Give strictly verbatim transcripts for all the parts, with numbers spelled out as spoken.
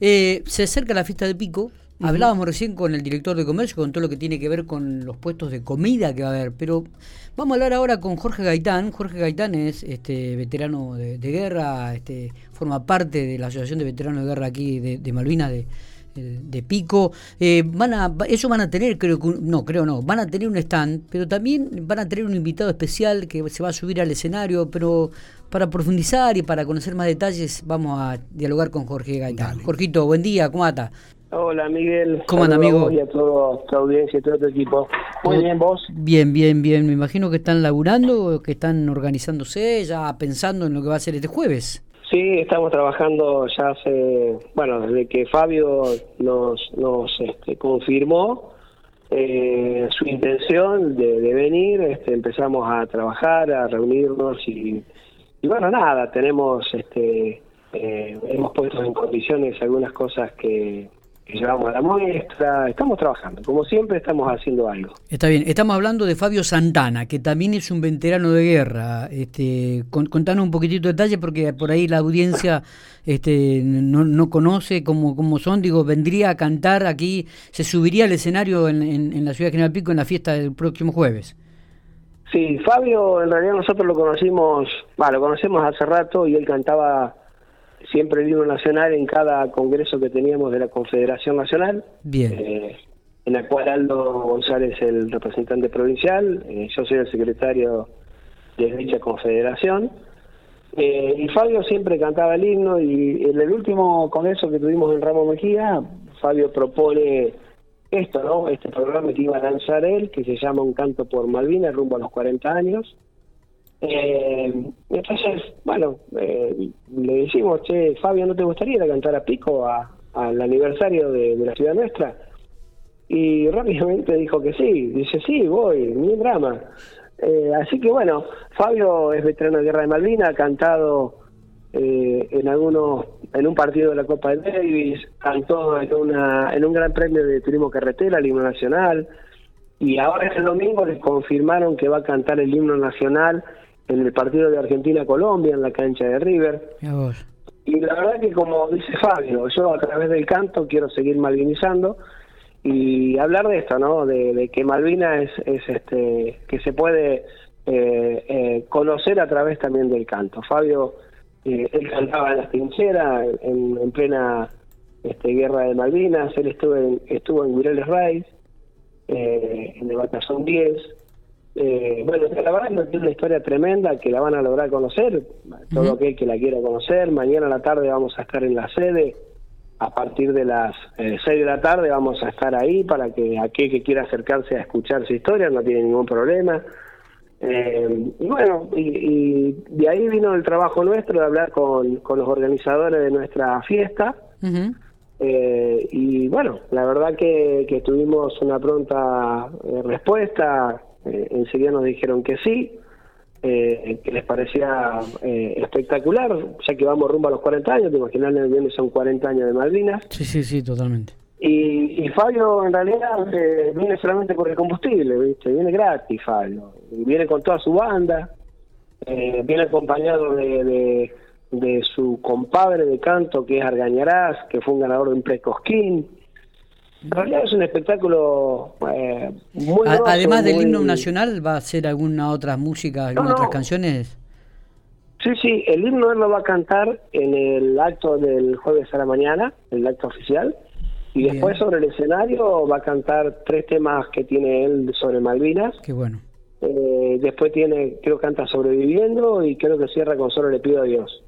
Eh, se acerca la fiesta de Pico. Uh-huh. Hablábamos recién con el director de comercio, con todo lo que tiene que ver con los puestos de comida que va a haber, pero vamos a hablar ahora con Jorge Gaitán. Jorge Gaitán es este veterano de, de guerra, este, forma parte de la Asociación de Veteranos de Guerra aquí de, de Malvinas, de, de, de Pico. Eh, van a, ellos van a tener, creo que, no, creo no, van a tener un stand, pero también van a tener un invitado especial que se va a subir al escenario, pero para profundizar y para conocer más detalles vamos a dialogar con Jorge Gaitán. Dale. Jorgito, buen día, ¿cómo anda? Hola Miguel, ¿cómo anda, amigo? Y a toda tu audiencia, a todo tu equipo. Muy bien, ¿vos? Bien, bien, bien. Me imagino que están laburando, que están organizándose, ya pensando en lo que va a ser este jueves. Sí, estamos trabajando ya hace, bueno, desde que Fabio nos nos este, confirmó eh, su intención de, de venir, este, empezamos a trabajar, a reunirnos y, y bueno, nada, tenemos, este, eh, hemos puesto en condiciones algunas cosas que... que llevamos a la muestra, estamos trabajando, como siempre estamos haciendo algo. Está bien, estamos hablando de Fabio Santana, que también es un veterano de guerra. Este, contanos un poquitito de detalle, porque por ahí la audiencia este, no, no conoce cómo, cómo son. Digo, vendría a cantar aquí, se subiría al escenario en, en, en la ciudad de General Pico en la fiesta del próximo jueves. Sí, Fabio, en realidad nosotros lo conocimos, bueno, lo conocemos hace rato y él cantaba siempre el himno nacional en cada congreso que teníamos de la Confederación Nacional. Bien. Eh, en la cual Aldo González, el representante provincial, eh, yo soy el secretario de dicha confederación, eh, y Fabio siempre cantaba el himno, y en el último congreso que tuvimos en Ramos Mejía, Fabio propone esto, ¿no? Este programa que iba a lanzar él, que se llama Un Canto por Malvinas, rumbo a los cuarenta años. Eh, entonces, bueno, eh, le decimos, che, Fabio, ¿no te gustaría ir a cantar a Pico a, al aniversario de, de la ciudad nuestra? Y rápidamente dijo que sí, dice, sí, voy, ni drama. Eh, así que bueno, Fabio es veterano de Guerra de Malvinas, ha cantado eh, en algunos, en un partido de la Copa de Davis, cantó en, una, en un gran premio de Turismo Carretera, el himno nacional, y ahora este domingo les confirmaron que va a cantar el himno nacional en el partido de Argentina Colombia, en la cancha de River. Y la verdad que, como dice Fabio, yo a través del canto quiero seguir malvinizando y hablar de esto, ¿no? De, de que Malvina es, es este, que se puede eh, eh, conocer a través también del canto. Fabio, eh, él cantaba en las trincheras, en, en plena este, guerra de Malvinas, él estuvo en, estuvo en Mireles Reis, eh, en el Batasón diez. Eh, bueno, la verdad es una historia tremenda que la van a lograr conocer, todo uh-huh. aquel que la quiera conocer. Mañana a la tarde vamos a estar en la sede, a partir de las eh, seis de la tarde vamos a estar ahí para que aquel que quiera acercarse a escuchar su historia no tiene ningún problema. Eh, y bueno, y, y de ahí vino el trabajo nuestro de hablar con, con los organizadores de nuestra fiesta. Uh-huh. Eh, y bueno, la verdad que, que tuvimos una pronta eh, respuesta. Eh, enseguida nos dijeron que sí, eh, que les parecía eh, espectacular, ya que vamos rumbo a los cuarenta años, te imaginas, son cuarenta años de Malvinas. Sí, sí, sí, totalmente. Y, y Fabio en realidad eh, viene solamente por el combustible, ¿viste? Viene gratis Fabio, viene con toda su banda, eh, viene acompañado de, de, de su compadre de canto que es Argañaraz, que fue un ganador de un Pre Cosquín. En realidad es un espectáculo eh, muy... A, además muy... del himno nacional, ¿va a hacer alguna otra música, alguna no, otras no. canciones? Sí, sí, el himno él lo va a cantar en el acto del jueves a la mañana, el acto oficial, y bien. Después sobre el escenario va a cantar tres temas que tiene él sobre Malvinas. Qué bueno. Eh, después tiene, creo que canta Sobreviviendo y creo que cierra con Solo le pido a Dios.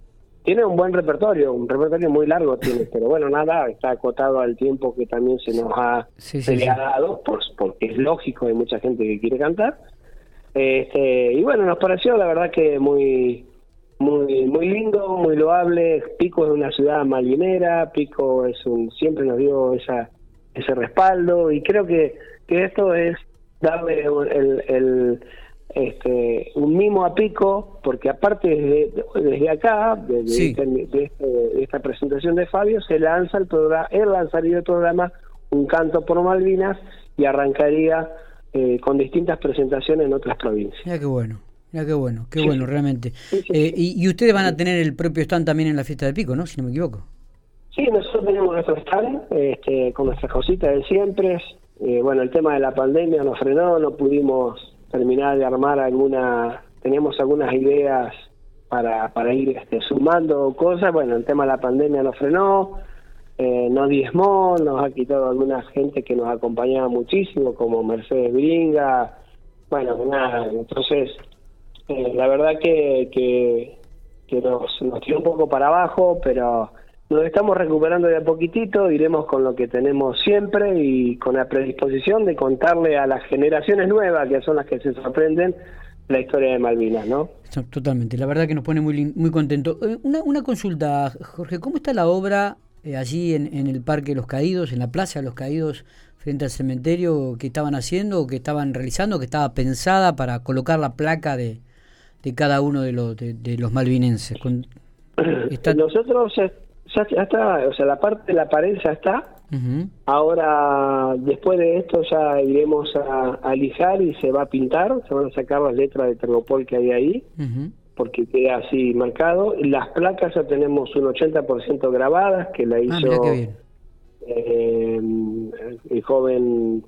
Tiene un buen repertorio, un repertorio muy largo tiene, pero bueno, nada, está acotado al tiempo que también se nos ha, sí, sí, se le ha dado, por, porque es lógico, hay mucha gente que quiere cantar. Este, y bueno, nos pareció la verdad que muy muy muy lindo, muy loable. Pico es una ciudad malvinera, Pico es un, siempre nos dio esa ese respaldo, y creo que, que esto es darle el... el Este, un mimo a Pico, porque aparte desde, desde acá, desde sí. este, de, este, de esta presentación de Fabio, se lanza el programa, él lanzaría el programa Un Canto por Malvinas y arrancaría eh, con distintas presentaciones en otras provincias. Ya qué bueno, ya qué bueno, qué sí. bueno realmente. Sí, sí, eh, sí. Y, y ustedes van a tener el propio stand también en la fiesta de Pico, ¿no? Si no me equivoco. Sí, nosotros tenemos nuestro stand, este, con nuestras cositas de siempre. Eh, bueno, el tema de la pandemia nos frenó, no pudimos terminar de armar alguna... Teníamos algunas ideas para, para ir este, sumando cosas. Bueno, el tema de la pandemia nos frenó, eh, nos diezmó, nos ha quitado alguna gente que nos acompañaba muchísimo, como Mercedes Bringa. Bueno, nada, entonces, eh, la verdad que, que, que nos, nos tiró un poco para abajo, pero... Nos estamos recuperando de a poquitito, iremos con lo que tenemos siempre y con la predisposición de contarle a las generaciones nuevas, que son las que se sorprenden, la historia de Malvinas, ¿no? Totalmente, la verdad que nos pone muy muy contentos. Una, una consulta, Jorge, ¿cómo está la obra eh, allí en, en el Parque de los Caídos, en la Plaza de los Caídos, frente al cementerio, que estaban haciendo, que estaban realizando, que estaba pensada para colocar la placa de, de cada uno de los, de, de los malvinenses? Con, está... Nosotros... Ya, ya está, o sea, la parte de la pared ya está. Uh-huh. Ahora, después de esto, ya iremos a, a lijar y se va a pintar. Se van a sacar las letras de tergopol que hay ahí, uh-huh, porque queda así marcado. Las placas ya tenemos un ochenta por ciento grabadas, que la hizo ah, mirá qué bien. Eh, el joven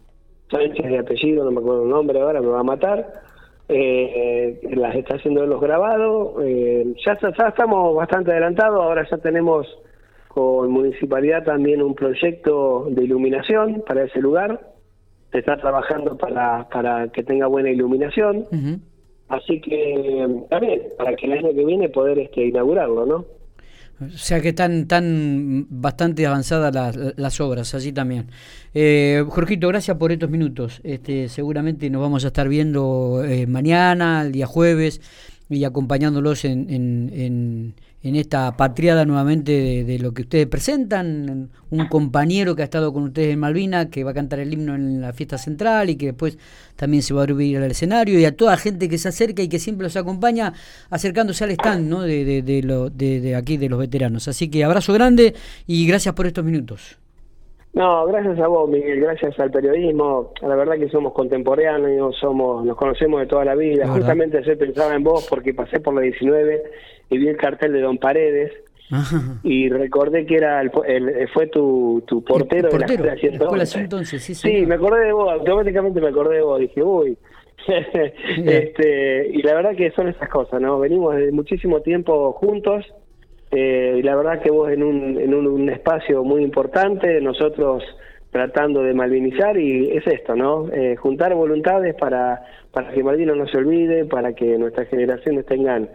Sánchez de apellido, no me acuerdo el nombre ahora, me va a matar. Eh, eh, las está haciendo los grabados. Eh, ya, ya estamos bastante adelantados, ahora ya tenemos... con Municipalidad también un proyecto de iluminación para ese lugar. Se está trabajando para, para que tenga buena iluminación. Uh-huh. Así que también, para que el año que viene poder este, inaugurarlo, ¿no? O sea que están, están bastante avanzadas las, las obras allí también. Eh, Jorgito, gracias por estos minutos. Este, seguramente nos vamos a estar viendo eh, mañana, el día jueves, y acompañándolos en... en, en en esta patriada nuevamente de, de lo que ustedes presentan, un compañero que ha estado con ustedes en Malvinas, que va a cantar el himno en la fiesta central y que después también se va a abrir al escenario, y a toda gente que se acerca y que siempre los acompaña acercándose al stand, ¿no? de, de, de, lo, de, de aquí de los veteranos. Así que abrazo grande y gracias por estos minutos. No, gracias a vos, Miguel, gracias al periodismo. La verdad que somos contemporáneos, somos, nos conocemos de toda la vida. La Justamente ayer pensaba en vos porque pasé por la diecinueve y vi el cartel de Don Paredes. Ajá. Y recordé que era el, el, fue tu, tu portero, el portero de la Escuela ciento once. Sí, sí, me acordé de vos, automáticamente me acordé de vos, dije, uy. este, y la verdad que son esas cosas, ¿no? Venimos desde muchísimo tiempo juntos. Eh, y la verdad que vos en un en un, un espacio muy importante, nosotros tratando de malvinizar, y es esto, ¿no? Eh, juntar voluntades para, para que Malvinas no se olvide, para que nuestras generaciones tengan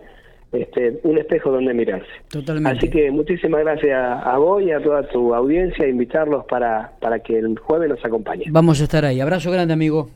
este un espejo donde mirarse. Totalmente. Así que muchísimas gracias a, a vos y a toda tu audiencia, invitarlos para, para que el jueves nos acompañen. Vamos a estar ahí. Abrazo grande, amigo.